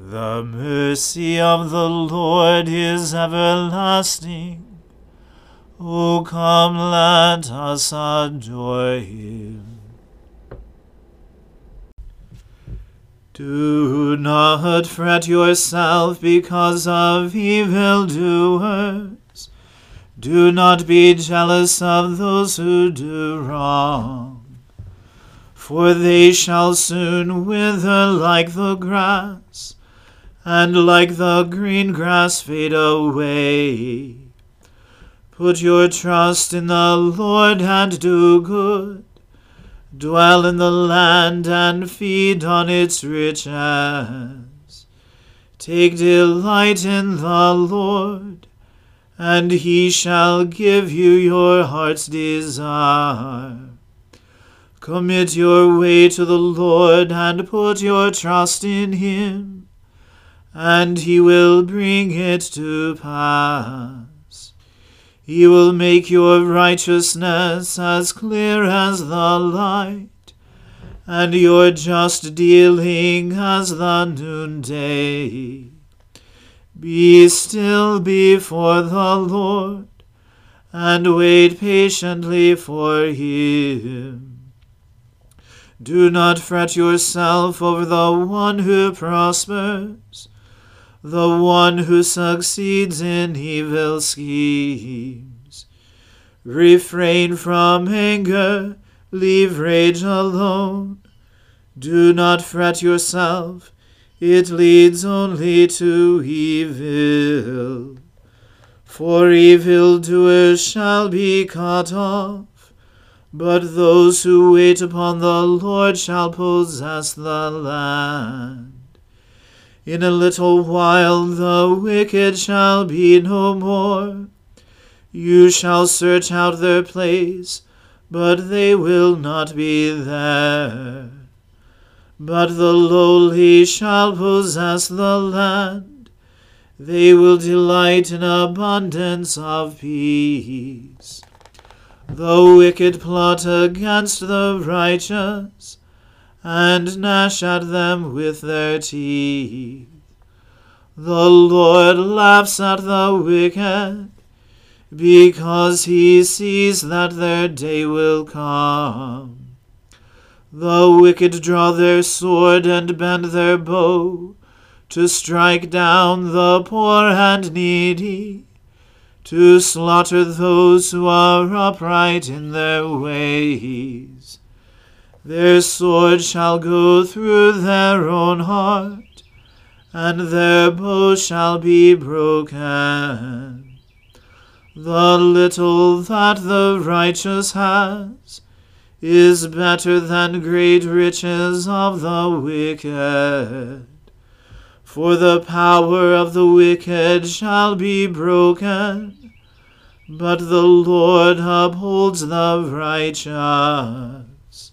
The mercy of the Lord is everlasting. O come, let us adore him. Do not fret yourself because of evildoers. Do not be jealous of those who do wrong. For they shall soon wither like the grass, and like the green grass fade away. Put your trust in the Lord and do good. Dwell in the land and feed on its riches. Take delight in the Lord, and he shall give you your heart's desire. Commit your way to the Lord and put your trust in him, and he will bring it to pass. He will make your righteousness as clear as the light, and your just dealing as the noonday. Be still before the Lord, and wait patiently for him. Do not fret yourself over the one who prospers, the one who succeeds in evil schemes. Refrain from anger, leave rage alone. Do not fret yourself, it leads only to evil. For evildoers shall be cut off, but those who wait upon the Lord shall possess the land. In a little while the wicked shall be no more. You shall search out their place, but they will not be there. But the lowly shall possess the land. They will delight in abundance of peace. The wicked plot against the righteous, and gnash at them with their teeth. The Lord laughs at the wicked, because he sees that their day will come. The wicked draw their sword and bend their bow, to strike down the poor and needy, to slaughter those who are upright in their ways. Their sword shall go through their own heart, and their bow shall be broken. The little that the righteous has is better than great riches of the wicked. For the power of the wicked shall be broken, but the Lord upholds the righteous.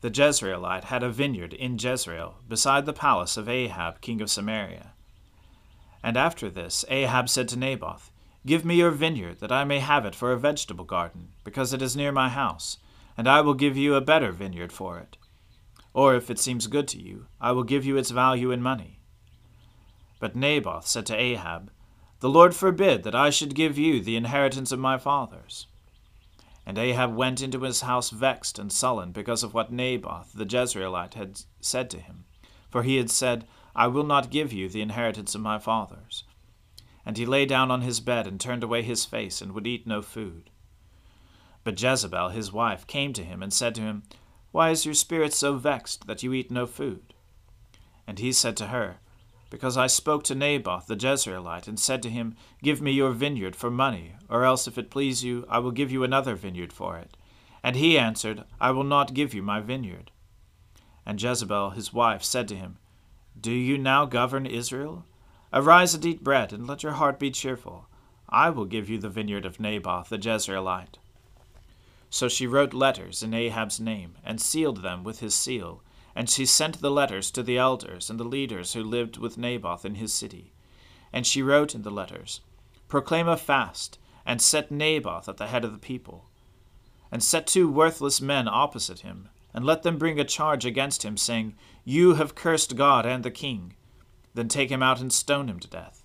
the Jezreelite had a vineyard in Jezreel, beside the palace of Ahab king of Samaria. And after this Ahab said to Naboth, "Give me your vineyard, that I may have it for a vegetable garden, because it is near my house, and I will give you a better vineyard for it. Or if it seems good to you, I will give you its value in money." But Naboth said to Ahab, "The Lord forbid that I should give you the inheritance of my fathers." And Ahab went into his house vexed and sullen because of what Naboth the Jezreelite had said to him, for he had said, "I will not give you the inheritance of my fathers." And he lay down on his bed and turned away his face and would eat no food. But Jezebel his wife came to him and said to him, "Why is your spirit so vexed that you eat no food?" And he said to her, "Because I spoke to Naboth the Jezreelite and said to him, 'Give me your vineyard for money, or else if it please you, I will give you another vineyard for it.' And he answered, 'I will not give you my vineyard.'" And Jezebel his wife said to him, "Do you now govern Israel? Arise and eat bread, and let your heart be cheerful. I will give you the vineyard of Naboth the Jezreelite." So she wrote letters in Ahab's name, and sealed them with his seal, and she sent the letters to the elders and the leaders who lived with Naboth in his city. And she wrote in the letters, "Proclaim a fast, and set Naboth at the head of the people. And set two worthless men opposite him, and let them bring a charge against him, saying, 'You have cursed God and the king.' Then take him out and stone him to death."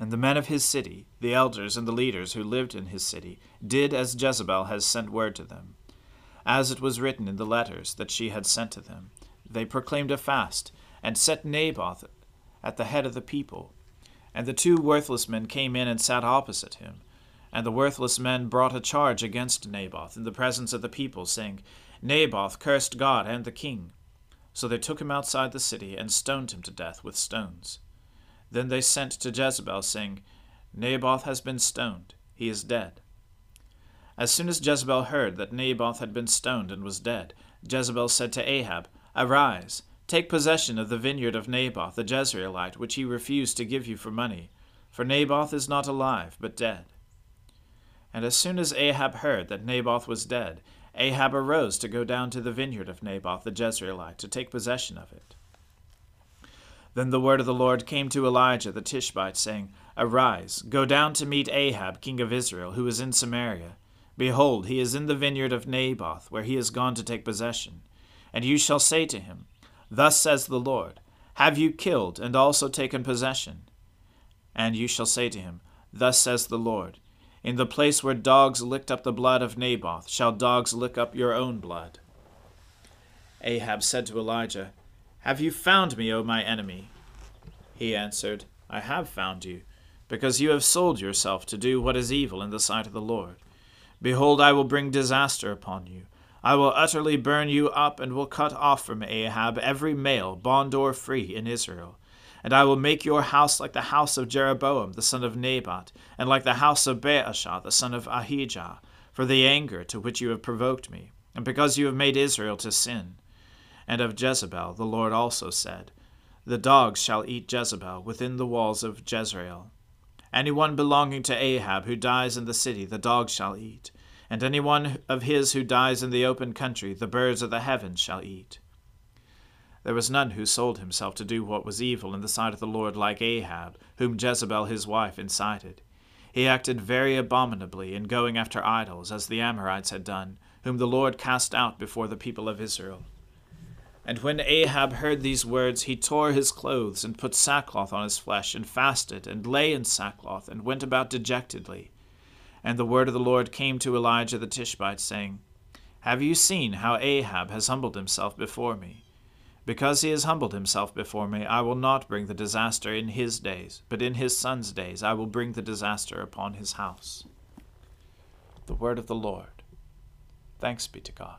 And the men of his city, the elders and the leaders who lived in his city, did as Jezebel has sent word to them. As it was written in the letters that she had sent to them, they proclaimed a fast, and set Naboth at the head of the people. And the two worthless men came in and sat opposite him. And the worthless men brought a charge against Naboth in the presence of the people, saying, "Naboth cursed God and the king." So they took him outside the city and stoned him to death with stones. Then they sent to Jezebel, saying, "Naboth has been stoned. He is dead." As soon as Jezebel heard that Naboth had been stoned and was dead, Jezebel said to Ahab, "Arise, take possession of the vineyard of Naboth the Jezreelite, which he refused to give you for money, for Naboth is not alive, but dead." And as soon as Ahab heard that Naboth was dead, Ahab arose to go down to the vineyard of Naboth the Jezreelite to take possession of it. Then the word of the Lord came to Elijah the Tishbite, saying, "Arise, go down to meet Ahab king of Israel, who is in Samaria. Behold, he is in the vineyard of Naboth, where he is gone to take possession. And you shall say to him, 'Thus says the Lord, have you killed and also taken possession?' And you shall say to him, 'Thus says the Lord, in the place where dogs licked up the blood of Naboth, shall dogs lick up your own blood.'" Ahab said to Elijah, "Have you found me, O my enemy?" He answered, "I have found you, because you have sold yourself to do what is evil in the sight of the Lord. Behold, I will bring disaster upon you. I will utterly burn you up and will cut off from Ahab every male, bond or free, in Israel. And I will make your house like the house of Jeroboam the son of Nebat, and like the house of Baasha the son of Ahijah, for the anger to which you have provoked me, and because you have made Israel to sin. And of Jezebel the Lord also said, The dogs shall eat Jezebel within the walls of Jezreel. Anyone belonging to Ahab who dies in the city the dogs shall eat, and anyone of his who dies in the open country the birds of the heavens shall eat. There was none who sold himself to do what was evil in the sight of the Lord like Ahab, whom Jezebel his wife incited. He acted very abominably in going after idols, as the Amorites had done, whom the Lord cast out before the people of Israel. And when Ahab heard these words, he tore his clothes, and put sackcloth on his flesh, and fasted, and lay in sackcloth, and went about dejectedly. And the word of the Lord came to Elijah the Tishbite, saying, Have you seen how Ahab has humbled himself before me? Because he has humbled himself before me, I will not bring the disaster in his days, but in his son's days I will bring the disaster upon his house. The word of the Lord. Thanks be to God.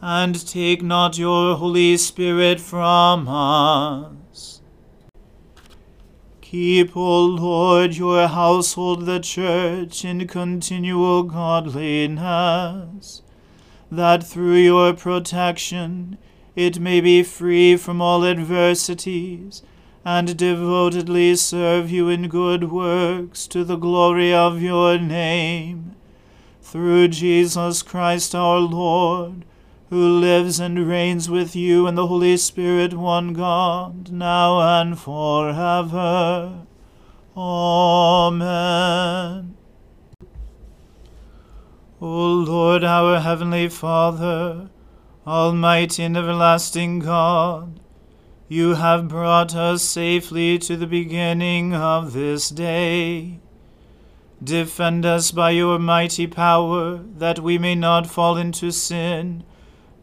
and take not your Holy Spirit from us. Keep, O Lord, your household, the church, in continual godliness, that through your protection it may be free from all adversities, and devotedly serve you in good works to the glory of your name. Through Jesus Christ our Lord, who lives and reigns with you in the Holy Spirit, one God, now and forever. Amen. O Lord, our heavenly Father, almighty and everlasting God, you have brought us safely to the beginning of this day. Defend us by your mighty power, that we may not fall into sin,